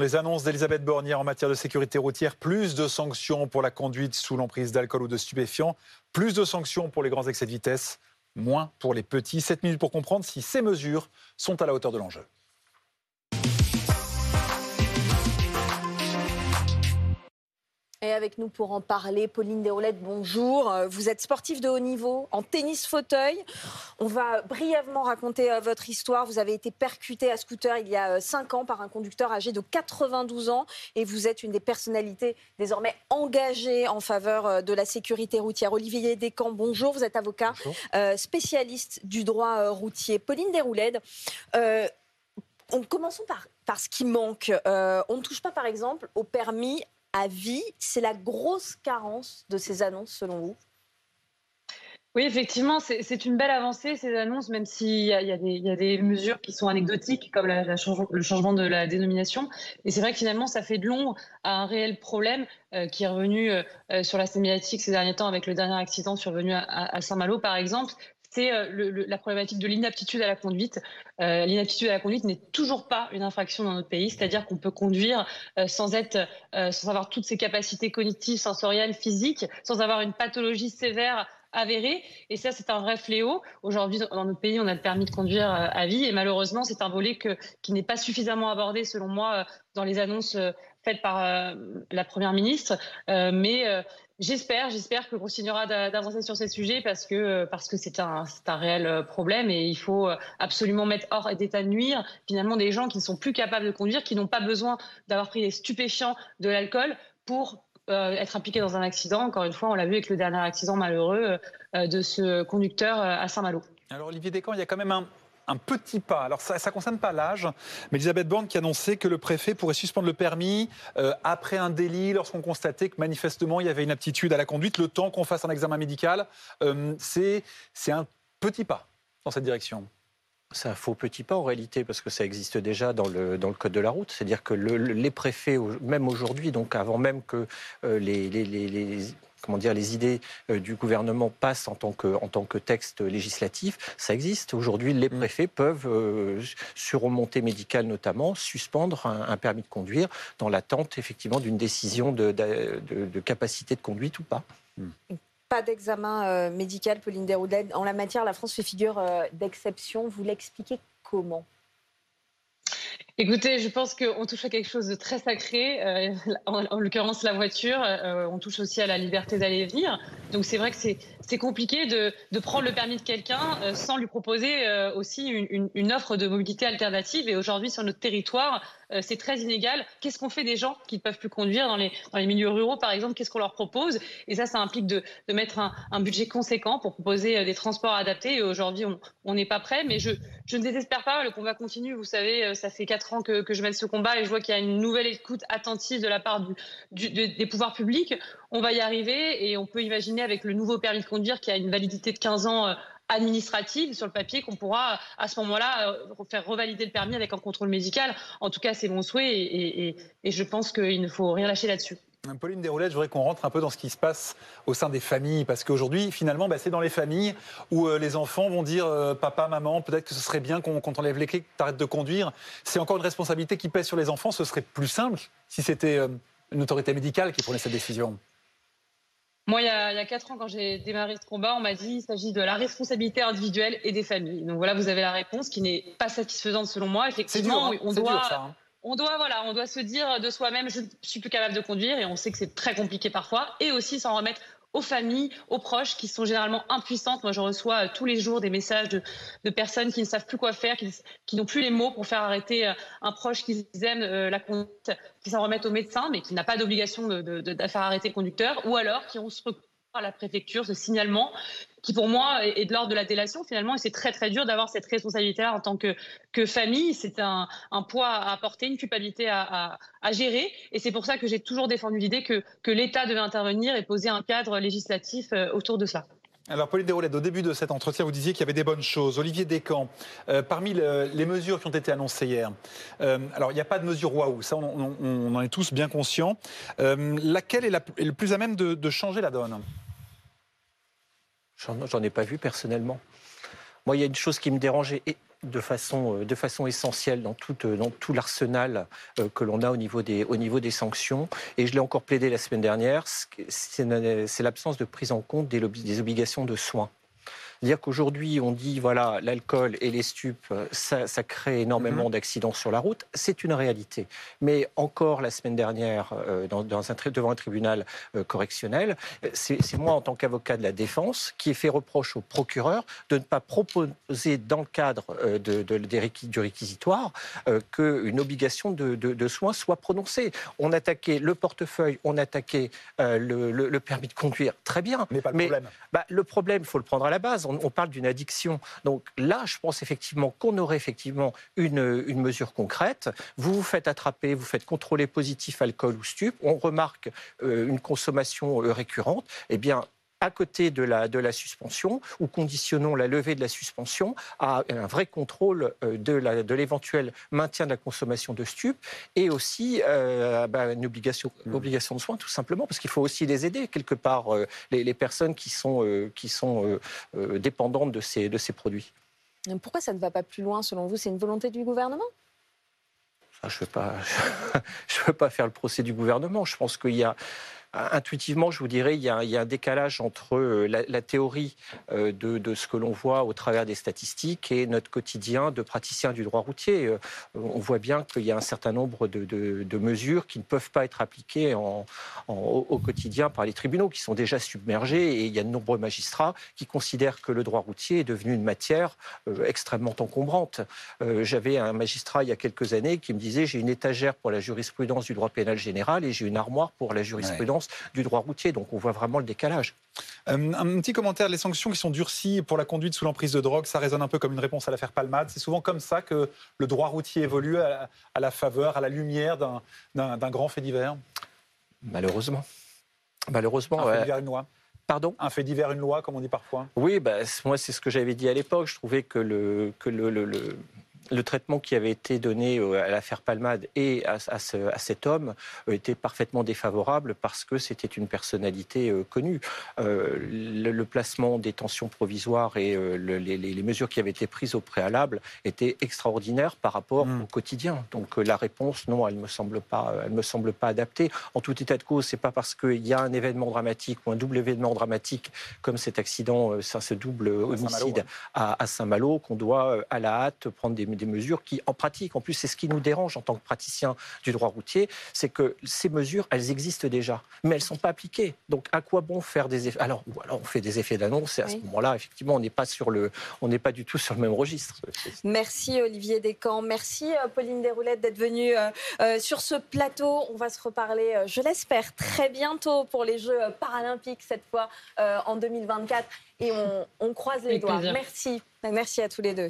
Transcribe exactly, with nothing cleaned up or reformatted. Les annonces d'Elisabeth Borne en matière de sécurité routière, plus de sanctions pour la conduite sous l'emprise d'alcool ou de stupéfiants, plus de sanctions pour les grands excès de vitesse, moins pour les petits. sept minutes pour comprendre si ces mesures sont à la hauteur de l'enjeu. Et avec nous pour en parler, Pauline Desroulettes, bonjour. Vous êtes sportive de haut niveau, en tennis fauteuil. On va brièvement raconter votre histoire. Vous avez été percutée à scooter il y a cinq ans par un conducteur âgé de quatre-vingt-douze ans. Et vous êtes une des personnalités désormais engagées en faveur de la sécurité routière. Olivier Descamps, bonjour. Vous êtes avocat, euh, spécialiste du droit routier. Pauline Desroulettes, euh, on, commençons par, par ce qui manque. Euh, on ne touche pas, par exemple, au permis à vie, c'est la grosse carence de ces annonces, selon vous? Oui, effectivement, c'est, c'est une belle avancée, ces annonces, même s'il y a, y a des, y a des mesures qui sont anecdotiques, comme la, la change, le changement de la dénomination. Et c'est vrai que finalement, ça fait de l'ombre à un réel problème euh, qui est revenu euh, sur la scène médiatique ces derniers temps, avec le dernier accident survenu à, à, à Saint-Malo, par exemple. C'est le, le, la problématique de l'inaptitude à la conduite. Euh, l'inaptitude à la conduite n'est toujours pas une infraction dans notre pays, c'est-à-dire qu'on peut conduire euh, sans être, euh, sans avoir toutes ses capacités cognitives, sensorielles, physiques, sans avoir une pathologie sévère avérée. Et ça, c'est un vrai fléau. Aujourd'hui, dans notre pays, on a le permis de conduire euh, à vie, et malheureusement, c'est un volet que, qui n'est pas suffisamment abordé, selon moi, dans les annonces euh, faites par euh, la Première ministre. Euh, mais euh, J'espère, j'espère que qu'on continuera d'avancer sur ces sujets parce que parce que c'est un c'est un réel problème et il faut absolument mettre hors d'état de nuire finalement des gens qui ne sont plus capables de conduire, qui n'ont pas besoin d'avoir pris des stupéfiants, de l'alcool pour euh, être impliqués dans un accident. Encore une fois, on l'a vu avec le dernier accident malheureux euh, de ce conducteur euh, à Saint-Malo. Alors Olivier Descamps, il y a quand même un Un petit pas. Alors, ça ne concerne pas l'âge, mais Elisabeth Borne qui annonçait que le préfet pourrait suspendre le permis euh, après un délit lorsqu'on constatait que manifestement il y avait une aptitude à la conduite, le temps qu'on fasse un examen médical. Euh, c'est, c'est un petit pas dans cette direction. C'est un faux petit pas en réalité, parce que ça existe déjà dans le, dans le code de la route. C'est-à-dire que le, les préfets, même aujourd'hui, donc avant même que euh, les... les, les, les... comment dire, les idées du gouvernement passent en tant que, en tant que texte législatif, ça existe. Aujourd'hui, les préfets peuvent, euh, sur remontée médicale notamment, suspendre un, un permis de conduire dans l'attente, effectivement, d'une décision de, de, de, de capacité de conduite ou pas. Pas d'examen euh, médical, Pauline Desroulettes. En la matière, la France fait figure euh, d'exception. Vous l'expliquez comment ? Écoutez, je pense qu'on touche à quelque chose de très sacré, euh, en, en l'occurrence la voiture, euh, on touche aussi à la liberté d'aller et venir. Donc c'est vrai que c'est, c'est compliqué de, de prendre le permis de quelqu'un euh, sans lui proposer euh, aussi une, une, une offre de mobilité alternative. Et aujourd'hui, sur notre territoire, euh, c'est très inégal. Qu'est-ce qu'on fait des gens qui ne peuvent plus conduire dans les, dans les milieux ruraux, par exemple? Qu'est-ce qu'on leur propose? Et ça, ça implique de, de mettre un, un budget conséquent pour proposer euh, des transports adaptés. Et aujourd'hui, on n'est pas prêt. Mais je, je ne désespère pas, le combat continue. Vous savez, ça fait quatre ans que, que je mène ce combat et je vois qu'il y a une nouvelle écoute attentive de la part du, du, de, des pouvoirs publics. On va y arriver et on peut imaginer avec le nouveau permis de conduire qui a une validité de quinze ans administrative sur le papier qu'on pourra à ce moment-là faire revalider le permis avec un contrôle médical. En tout cas, c'est mon souhait et, et, et je pense qu'il ne faut rien lâcher là-dessus. Pauline Desroulettes, je voudrais qu'on rentre un peu dans ce qui se passe au sein des familles, parce qu'aujourd'hui, finalement, bah, c'est dans les familles où euh, les enfants vont dire euh, « Papa, maman, peut-être que ce serait bien qu'on, qu'on t'enlève les clés, que t'arrêtes de conduire ». C'est encore une responsabilité qui pèse sur les enfants. Ce serait plus simple si c'était euh, une autorité médicale qui prenait cette décision. Moi, il y a quatre ans, quand j'ai démarré ce combat, on m'a dit qu'il s'agit de la responsabilité individuelle et des familles. Donc voilà, vous avez la réponse qui n'est pas satisfaisante selon moi. Effectivement, c'est dur, hein. on c'est doit... Dur, ça, hein. On doit, voilà, on doit se dire de soi-même, je ne suis plus capable de conduire, et on sait que c'est très compliqué parfois, et aussi s'en remettre aux familles, aux proches qui sont généralement impuissantes. Moi, je reçois tous les jours des messages de, de personnes qui ne savent plus quoi faire, qui, qui n'ont plus les mots pour faire arrêter un proche qu'ils aiment, euh, la conduite, qui s'en remettent au médecin, mais qui n'a pas d'obligation de, de, de, de faire arrêter le conducteur, ou alors qui ont ce recours à la préfecture, ce signalement, qui pour moi est de l'ordre de la délation finalement, et c'est très très dur d'avoir cette responsabilité-là en tant que, que famille. C'est un, un poids à porter, une culpabilité à, à, à gérer, et c'est pour ça que j'ai toujours défendu l'idée que, que l'État devait intervenir et poser un cadre législatif autour de cela. Alors Pauline Desroulettes, au début de cet entretien, vous disiez qu'il y avait des bonnes choses. Olivier Descamps, euh, parmi le, les mesures qui ont été annoncées hier, euh, alors il n'y a pas de mesure waouh, ça on, on, on en est tous bien conscients. Euh, laquelle est, la, est le plus à même de, de changer la donne ? J'en, j'en ai pas vu personnellement. Moi, il y a une chose qui me dérange de façon, de façon essentielle dans tout, dans tout l'arsenal que l'on a au niveau, des, au niveau des sanctions. Et je l'ai encore plaidé la semaine dernière, c'est l'absence de prise en compte des, des obligations de soins. Dire qu'aujourd'hui, on dit, voilà, l'alcool et les stupes, ça, ça crée énormément mm-hmm. d'accidents sur la route, c'est une réalité. Mais encore la semaine dernière, euh, dans, dans un, devant un tribunal euh, correctionnel, c'est, c'est moi, en tant qu'avocat de la défense, qui ai fait reproche au procureur de ne pas proposer, dans le cadre euh, de, de, des réquis, du réquisitoire, euh, qu'une obligation de, de, de soins soit prononcée. On attaquait le portefeuille, on attaquait euh, le, le, le permis de conduire, très bien. Mais pas le mais, problème. Bah, le problème, il faut le prendre à la base. On parle d'une addiction. Donc là, je pense effectivement qu'on aurait effectivement une, une mesure concrète. Vous vous faites attraper, vous faites contrôler positif alcool ou stup. On remarque euh, une consommation euh, récurrente. Eh bien, à côté de la, de la suspension, ou conditionnons la levée de la suspension à un vrai contrôle de, la, de l'éventuel maintien de la consommation de stupes, et aussi euh, bah, une obligation, obligation de soins, tout simplement, parce qu'il faut aussi les aider, quelque part, euh, les, les personnes qui sont, euh, qui sont euh, euh, dépendantes de ces, de ces produits. Pourquoi ça ne va pas plus loin, selon vous? C'est une volonté du gouvernement ? Ça, je ne veux, veux pas faire le procès du gouvernement. Je pense qu'il y a... Intuitivement, je vous dirais, il y a un, il y a un décalage entre la, la théorie de, de ce que l'on voit au travers des statistiques et notre quotidien de praticien du droit routier. On voit bien qu'il y a un certain nombre de, de, de mesures qui ne peuvent pas être appliquées en, en, au quotidien par les tribunaux, qui sont déjà submergés. Et il y a de nombreux magistrats qui considèrent que le droit routier est devenu une matière extrêmement encombrante. J'avais un magistrat il y a quelques années qui me disait « j'ai une étagère pour la jurisprudence du droit pénal général et j'ai une armoire pour la jurisprudence ouais. ». Du droit routier, donc on voit vraiment le décalage. Euh, un petit commentaire, les sanctions qui sont durcies pour la conduite sous l'emprise de drogue, ça résonne un peu comme une réponse à l'affaire Palmade. C'est souvent comme ça que le droit routier évolue à la, à la faveur, à la lumière d'un, d'un, d'un grand fait divers. Malheureusement. Malheureusement. Un ouais. fait divers, une loi. Pardon ? Un fait divers, une loi, comme on dit parfois. Oui, bah, moi c'est ce que j'avais dit à l'époque. Je trouvais que le... Que le, le, le... Le traitement qui avait été donné à l'affaire Palmade et à, à, ce, à cet homme était parfaitement défavorable parce que c'était une personnalité euh, connue. Euh, le, le placement des détention provisoire et euh, le, les, les mesures qui avaient été prises au préalable étaient extraordinaires par rapport mmh. au quotidien. Donc euh, la réponse, non, elle ne me semble pas, elle me semble pas adaptée. En tout état de cause, ce n'est pas parce qu'il y a un événement dramatique ou un double événement dramatique comme cet accident, euh, ce double homicide ouais. à, à Saint-Malo qu'on doit euh, à la hâte prendre des des mesures qui, en pratique, en plus, c'est ce qui nous dérange en tant que praticien du droit routier, c'est que ces mesures, elles existent déjà, mais elles ne sont pas appliquées. Donc, à quoi bon faire des effets ? Alors, ou alors on fait des effets d'annonce, et à oui. ce moment-là, effectivement, on n'est pas sur le, on n'est pas du tout sur le même registre. Merci Olivier Descamps, merci Pauline Desroulettes d'être venue euh, sur ce plateau. On va se reparler, je l'espère, très bientôt pour les Jeux paralympiques, cette fois euh, en deux mille vingt-quatre, et on, on croise les doigts. Merci, merci à tous les deux.